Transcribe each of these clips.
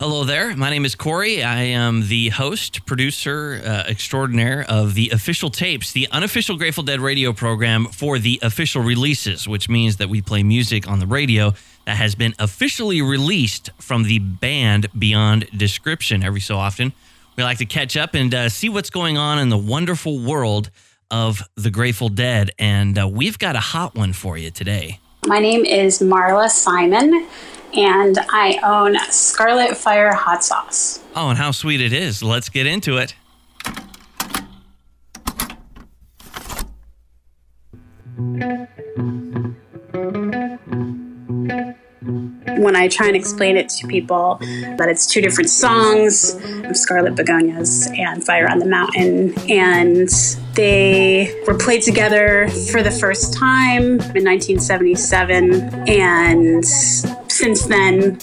Hello there. My name is Corey. I am the host, producer extraordinaire of the Official Tapes, the unofficial Grateful Dead radio program for the official releases, which means that we play music on the radio that has been officially released from the band Beyond Description. Every so often, we like to catch up and see what's going on in the wonderful world of the Grateful Dead. And we've got a hot one for you today. My name is Marla Simon, and I own Scarlet Fire Hot Sauce. Oh, and how sweet it is. Let's get into it. When I try and explain it to people that it's two different songs of Scarlet Begonias and Fire on the Mountain, and they were played together for the first time in 1977, and since then,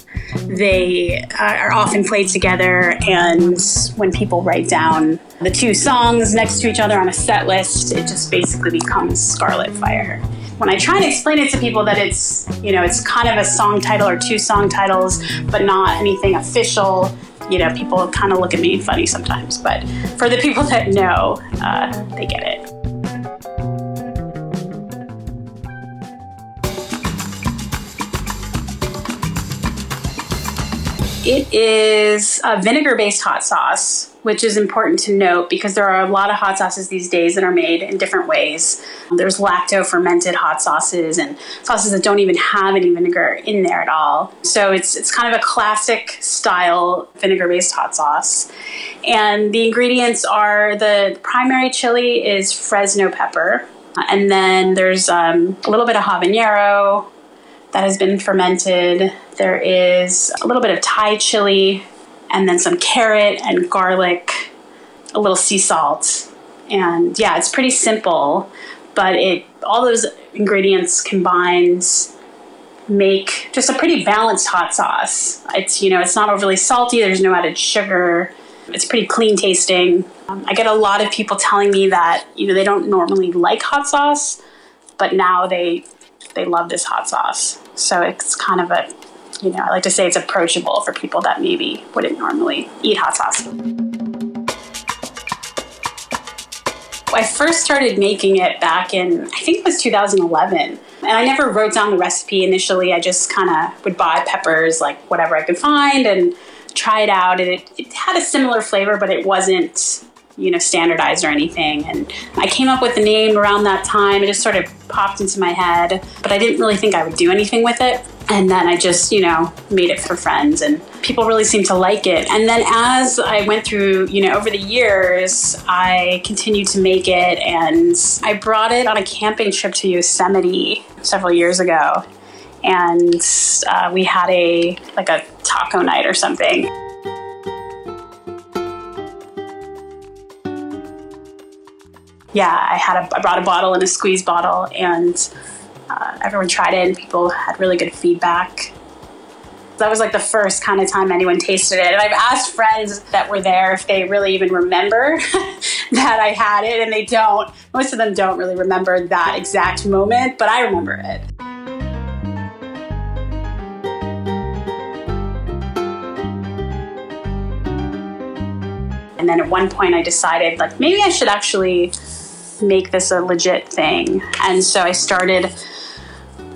they are often played together, and when people write down the two songs next to each other on a set list, it just basically becomes Scarlet Fire. When I try to explain it to people that it's, you know, it's kind of a song title or two song titles, but not anything official, you know, people kind of look at me funny sometimes. But for the people that know, they get it. It is a vinegar-based hot sauce, which is important to note because there are a lot of hot sauces these days that are made in different ways. There's lacto-fermented hot sauces and sauces that don't even have any vinegar in there at all. So it's kind of a classic style vinegar-based hot sauce. And the ingredients are, the primary chili is Fresno pepper. And then there's a little bit of habanero that has been fermented. There is a little bit of Thai chili, and then some carrot and garlic, a little sea salt. And yeah, it's pretty simple, but all those ingredients combined make just a pretty balanced hot sauce. It's, you know, it's not overly salty. There's no added sugar. It's pretty clean tasting. I get a lot of people telling me that, you know, they don't normally like hot sauce, but now they love this hot sauce. So it's kind of a, you know, I like to say it's approachable for people that maybe wouldn't normally eat hot sauce. I first started making it back in, I think it was 2011. And I never wrote down the recipe initially. I just kind of would buy peppers, like whatever I could find, and try it out. And it had a similar flavor, but it wasn't, you know, standardized or anything. And I came up with the name around that time. It just sort of popped into my head, but I didn't really think I would do anything with it. And then I just, you know, made it for friends, and people really seemed to like it. And then as I went through, you know, over the years, I continued to make it, and I brought it on a camping trip to Yosemite several years ago. And we had a taco night or something. Yeah, I brought a bottle and a squeeze bottle, and everyone tried it, and people had really good feedback. That was like the first kind of time anyone tasted it. And I've asked friends that were there if they really even remember that I had it, and they don't. Most of them don't really remember that exact moment, but I remember it. And then at one point I decided, like, maybe I should actually make this a legit thing. And so I started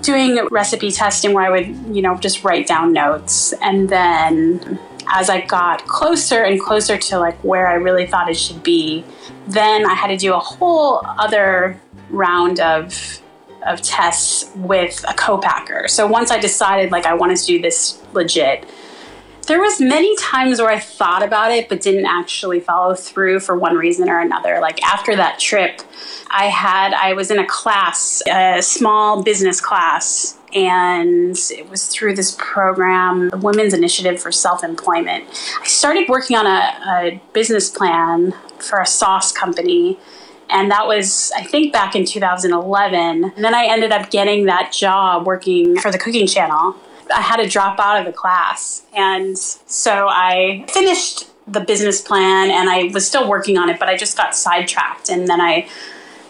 doing recipe testing where I would, you know, just write down notes. And then as I got closer and closer to like where I really thought it should be, then I had to do a whole other round of tests with a co-packer. So once I decided like I wanted to do this legit, there was many times where I thought about it but didn't actually follow through for one reason or another. Like after that trip, I was in a class, a small business class, and it was through this program, the Women's Initiative for Self-Employment. I started working on a business plan for a sauce company, and that was, I think, back in 2011. And then I ended up getting that job working for the Cooking Channel. I had to drop out of the class, and so I finished the business plan, and I was still working on it, but I just got sidetracked, and then I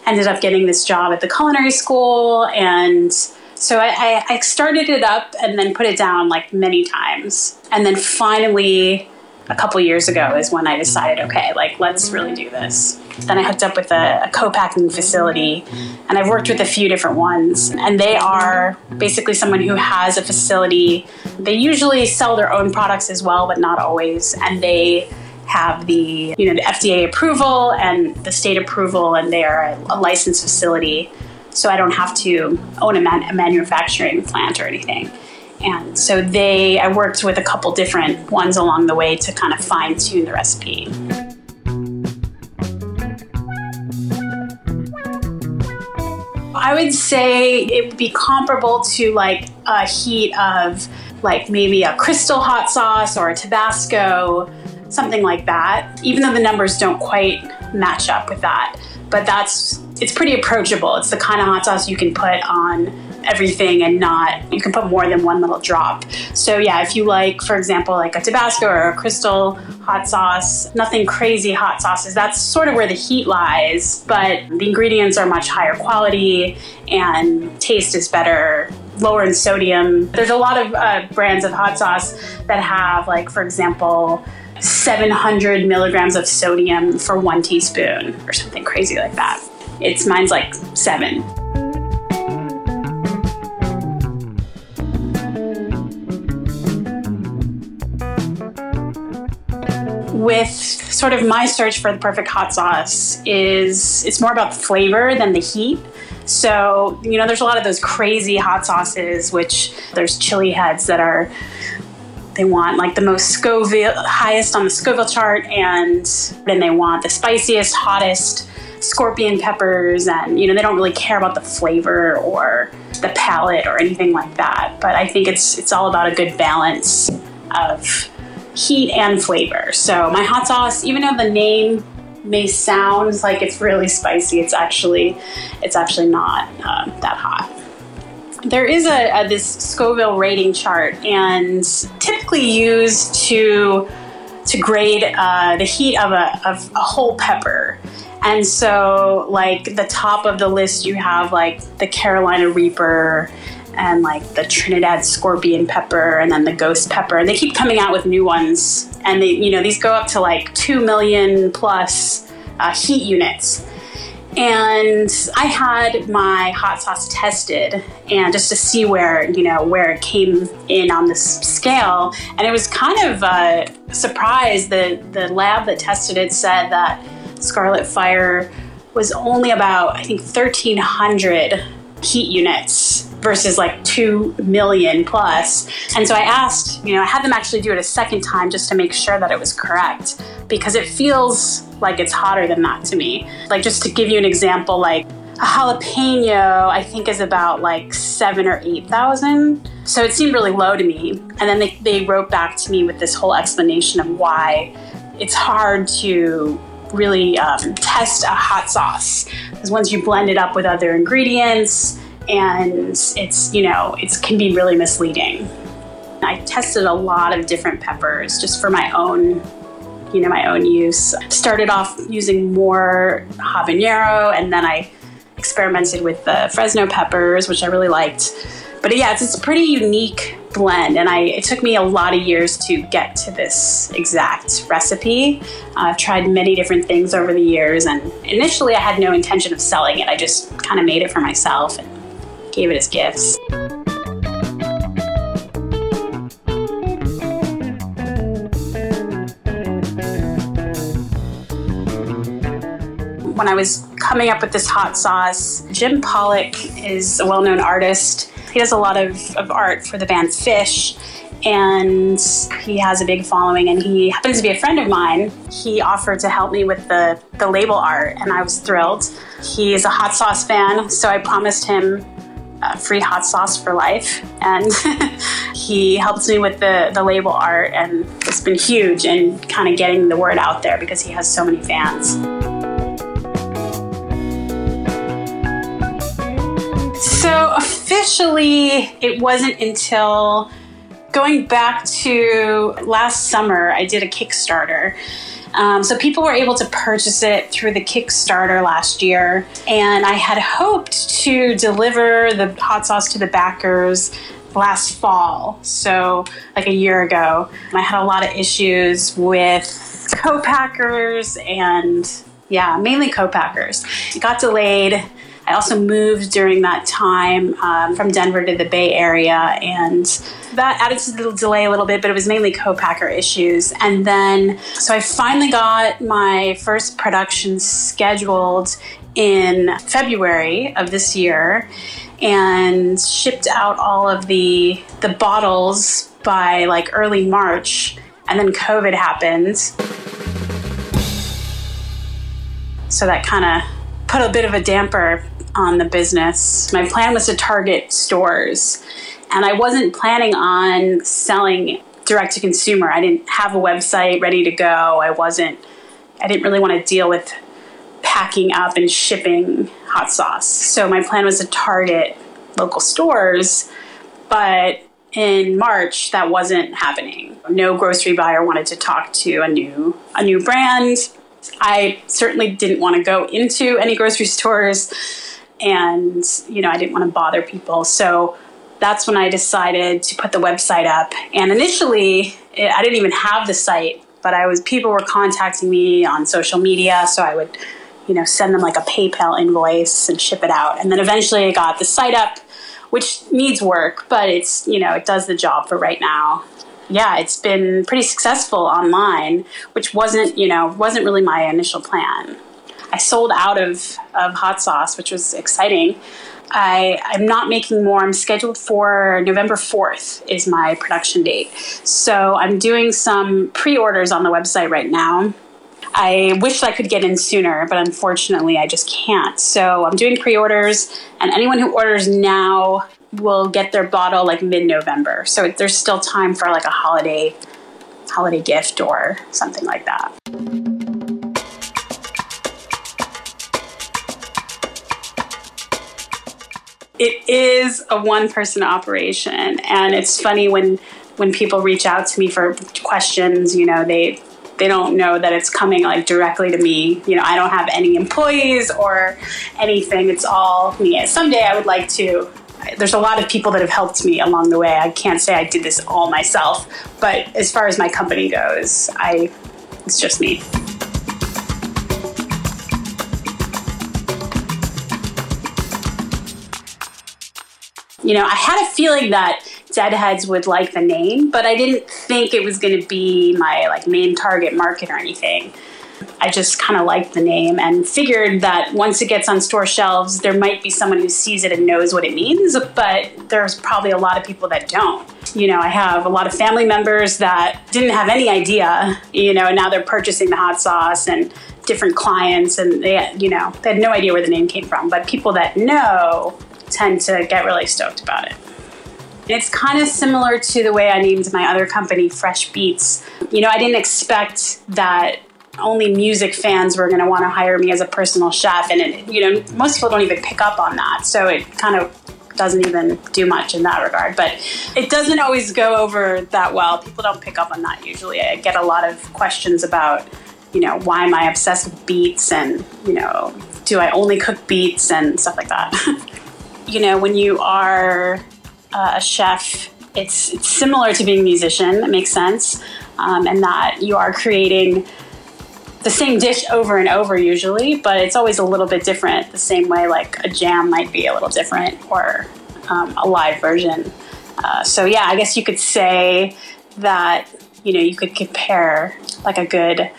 ended up getting this job at the culinary school, and So I started it up and then put it down like many times. And then finally, a couple years ago is when I decided, okay, like, let's really do this. Then I hooked up with a co-packing facility, and I've worked with a few different ones. And they are basically someone who has a facility. They usually sell their own products as well, but not always. And they have the, you know, the FDA approval and the state approval, and they are a licensed facility. So I don't have to own a manufacturing plant or anything. And so I worked with a couple different ones along the way to kind of fine tune the recipe. I would say it would be comparable to like a heat of like maybe a Crystal hot sauce or a Tabasco, something like that, even though the numbers don't quite match up with that. But it's pretty approachable. It's the kind of hot sauce you can put on everything and you can put more than one little drop. So yeah, if you like, for example, like a Tabasco or a Crystal hot sauce, nothing crazy hot sauces, that's sort of where the heat lies, but the ingredients are much higher quality and taste is better, lower in sodium. There's a lot of brands of hot sauce that have like, for example, 700 milligrams of sodium for 1 teaspoon or something crazy like that. Mine's like 7. With sort of my search for the perfect hot sauce it's more about the flavor than the heat. So, you know, there's a lot of those crazy hot sauces, which there's chili heads that they want like the most Scoville, highest on the Scoville chart, and then they want the spiciest, hottest scorpion peppers, and, you know, they don't really care about the flavor or the palate or anything like that. But I think it's all about a good balance of heat and flavor. So my hot sauce, even though the name may sound like it's really spicy, it's actually not that hot. There is this Scoville rating chart, and typically used to grade the heat of a whole pepper. And so, like, the top of the list, you have like the Carolina Reaper and like the Trinidad Scorpion pepper, and then the ghost pepper. And they keep coming out with new ones. And they, you know, these go up to like 2 million plus heat units. And I had my hot sauce tested, and just to see where it came in on this scale. And it was kind of a surprise. The lab that tested it said that Scarlet Fire was only about, I think, 1,300 heat units versus like 2 million plus. And so I asked, I had them actually do it a second time just to make sure that it was correct, because it feels like it's hotter than that to me. Like, just to give you an example, like a jalapeno, I think, is about like 7,000 or 8,000. So it seemed really low to me. And then they wrote back to me with this whole explanation of why it's hard to really test a hot sauce, because once you blend it up with other ingredients, and it can be really misleading. I tested a lot of different peppers just for my own use. Started off using more habanero, and then I experimented with the Fresno peppers, which I really liked. But yeah, it's a pretty unique blend, and it took me a lot of years to get to this exact recipe. I've tried many different things over the years, and initially I had no intention of selling it. I just kind of made it for myself and gave it as gifts. When I was coming up with this hot sauce, Jim Pollock is a well-known artist. He does a lot of art for the band Fish, and he has a big following, and he happens to be a friend of mine. He offered to help me with the label art, and I was thrilled. He is a hot sauce fan, so I promised him free hot sauce for life, and he helps me with the label art, and it's been huge in kind of getting the word out there, because he has so many fans. So officially, it wasn't until going back to last summer, I did a Kickstarter. So people were able to purchase it through the Kickstarter last year. And I had hoped to deliver the hot sauce to the backers last fall, so like a year ago. I had a lot of issues with co-packers and mainly co-packers. It got delayed. I also moved during that time from Denver to the Bay Area, and that added to the delay a little bit, but it was mainly co-packer issues. And then, so I finally got my first production scheduled in February of this year and shipped out all of the bottles by like early March, and then COVID happened. So that kind of put a bit of a damper on the business. My plan was to target stores, and I wasn't planning on selling direct to consumer. I didn't have a website ready to go. I didn't really want to deal with packing up and shipping hot sauce. So my plan was to target local stores, but in March that wasn't happening. No grocery buyer wanted to talk to a new brand. I certainly didn't want to go into any grocery stores, and I didn't want to bother people. So that's when I decided to put the website up. And initially, I didn't even have the site, but people were contacting me on social media, so I would send them like a PayPal invoice and ship it out. And then eventually I got the site up, which needs work, but it's, it does the job for right now. Yeah, it's been pretty successful online, which wasn't really my initial plan. I sold out of hot sauce, which was exciting. I'm not making more. I'm scheduled for November 4th is my production date. So I'm doing some pre-orders on the website right now. I wish I could get in sooner, but unfortunately I just can't. So I'm doing pre-orders, and anyone who orders now will get their bottle like mid-November. So there's still time for like a holiday gift or something like that. It is a one-person operation, and it's funny when people reach out to me for questions, they don't know that it's coming like directly to me. I don't have any employees or anything. It's all me. Someday I would like to. There's a lot of people that have helped me along the way. I can't say I did this all myself, but as far as my company goes, it's just me. I had a feeling that Deadheads would like the name, but I didn't think it was going to be my main target market or anything. I just kind of liked the name and figured that once it gets on store shelves, there might be someone who sees it and knows what it means, but there's probably a lot of people that don't. I have a lot of family members that didn't have any idea, and now they're purchasing the hot sauce, and different clients, and they had no idea where the name came from, but people that know tend to get really stoked about it. It's kind of similar to the way I named my other company, Fresh Beats. I didn't expect that only music fans were going to want to hire me as a personal chef. And, most people don't even pick up on that. So it kind of doesn't even do much in that regard. But it doesn't always go over that well. People don't pick up on that usually. I get a lot of questions about, why am I obsessed with beets? And, do I only cook beets and stuff like that? When you are a chef, it's similar to being a musician. That makes sense. And that you are creating the same dish over and over usually, but it's always a little bit different, the same way like a jam might be a little different, or a live version. So I guess you could say that, you could compare like a good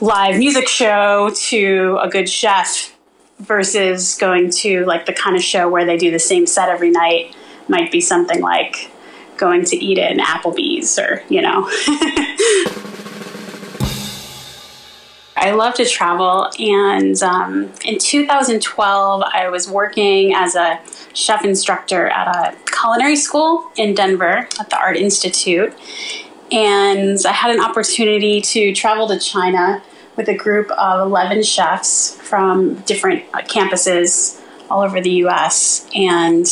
live music show to a good chef versus going to like the kind of show where they do the same set every night. Might be something like going to eat at an Applebee's or, I love to travel. And in 2012, I was working as a chef instructor at a culinary school in Denver at the Art Institute. And I had an opportunity to travel to China with a group of 11 chefs from different campuses all over the U.S. And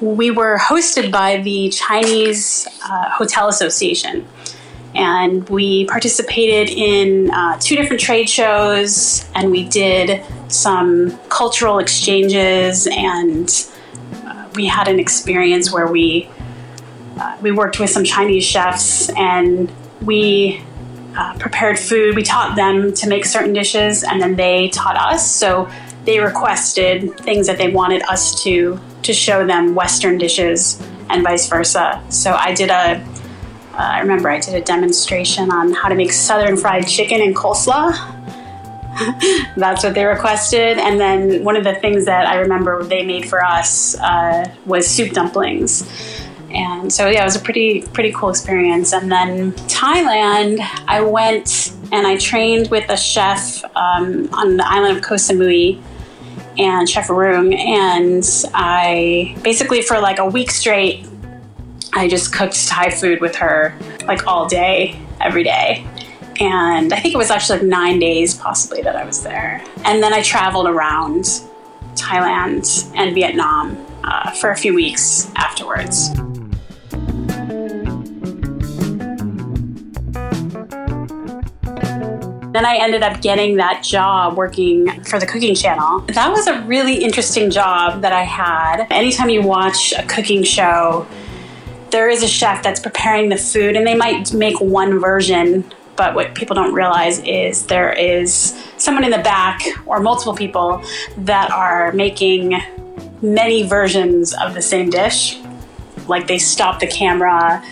we were hosted by the Chinese Hotel Association. And we participated in 2 different trade shows, and we did some cultural exchanges, and we had an experience where we worked with some Chinese chefs, and we prepared food. We taught them to make certain dishes, and then they taught us. So they requested things that they wanted us to show them Western dishes and vice versa. So I did a demonstration on how to make Southern fried chicken and coleslaw. That's what they requested. And then one of the things that I remember they made for us was soup dumplings. And so, yeah, it was a pretty cool experience. And then Thailand, I went and I trained with a chef on the island of Koh Samui, and Chef Rung. And I basically for like a week straight, I just cooked Thai food with her like all day, every day. And I think it was actually like 9 days possibly that I was there. And then I traveled around Thailand and Vietnam for a few weeks afterwards. Then I ended up getting that job working for the Cooking Channel. That was a really interesting job that I had. Anytime you watch a cooking show, there is a chef that's preparing the food, and they might make one version, but what people don't realize is there is someone in the back or multiple people that are making many versions of the same dish. Like they stop the camera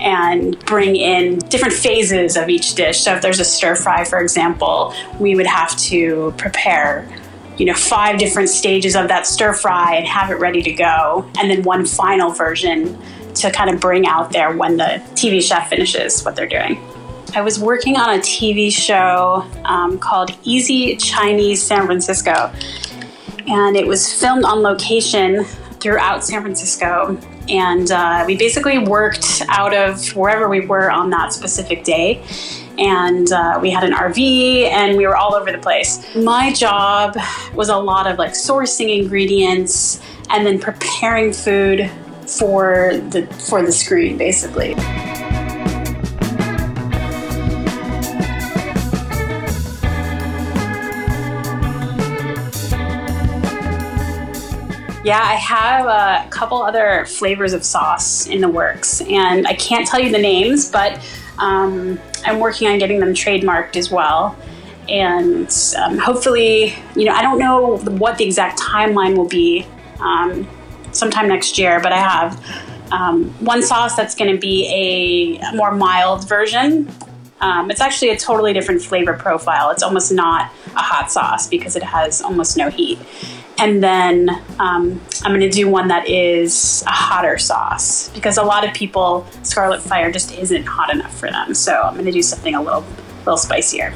and bring in different phases of each dish. So if there's a stir fry, for example, we would have to prepare 5 different stages of that stir fry and have it ready to go, and then one final version to kind of bring out there when the TV chef finishes what they're doing. I was working on a TV show called Easy Chinese San Francisco, and it was filmed on location throughout San Francisco. And we basically worked out of wherever we were on that specific day. And we had an RV and we were all over the place. My job was a lot of like sourcing ingredients and then preparing food for the screen, basically. Yeah, I have a couple other flavors of sauce in the works, and I can't tell you the names, but I'm working on getting them trademarked as well. And hopefully, I don't know what the exact timeline will be sometime next year, but I have one sauce that's going to be a more mild version. It's actually a totally different flavor profile. It's almost not a hot sauce because it has almost no heat. And then I'm going to do one that is a hotter sauce because a lot of people, Scarlet Fire just isn't hot enough for them. So I'm going to do something a little spicier.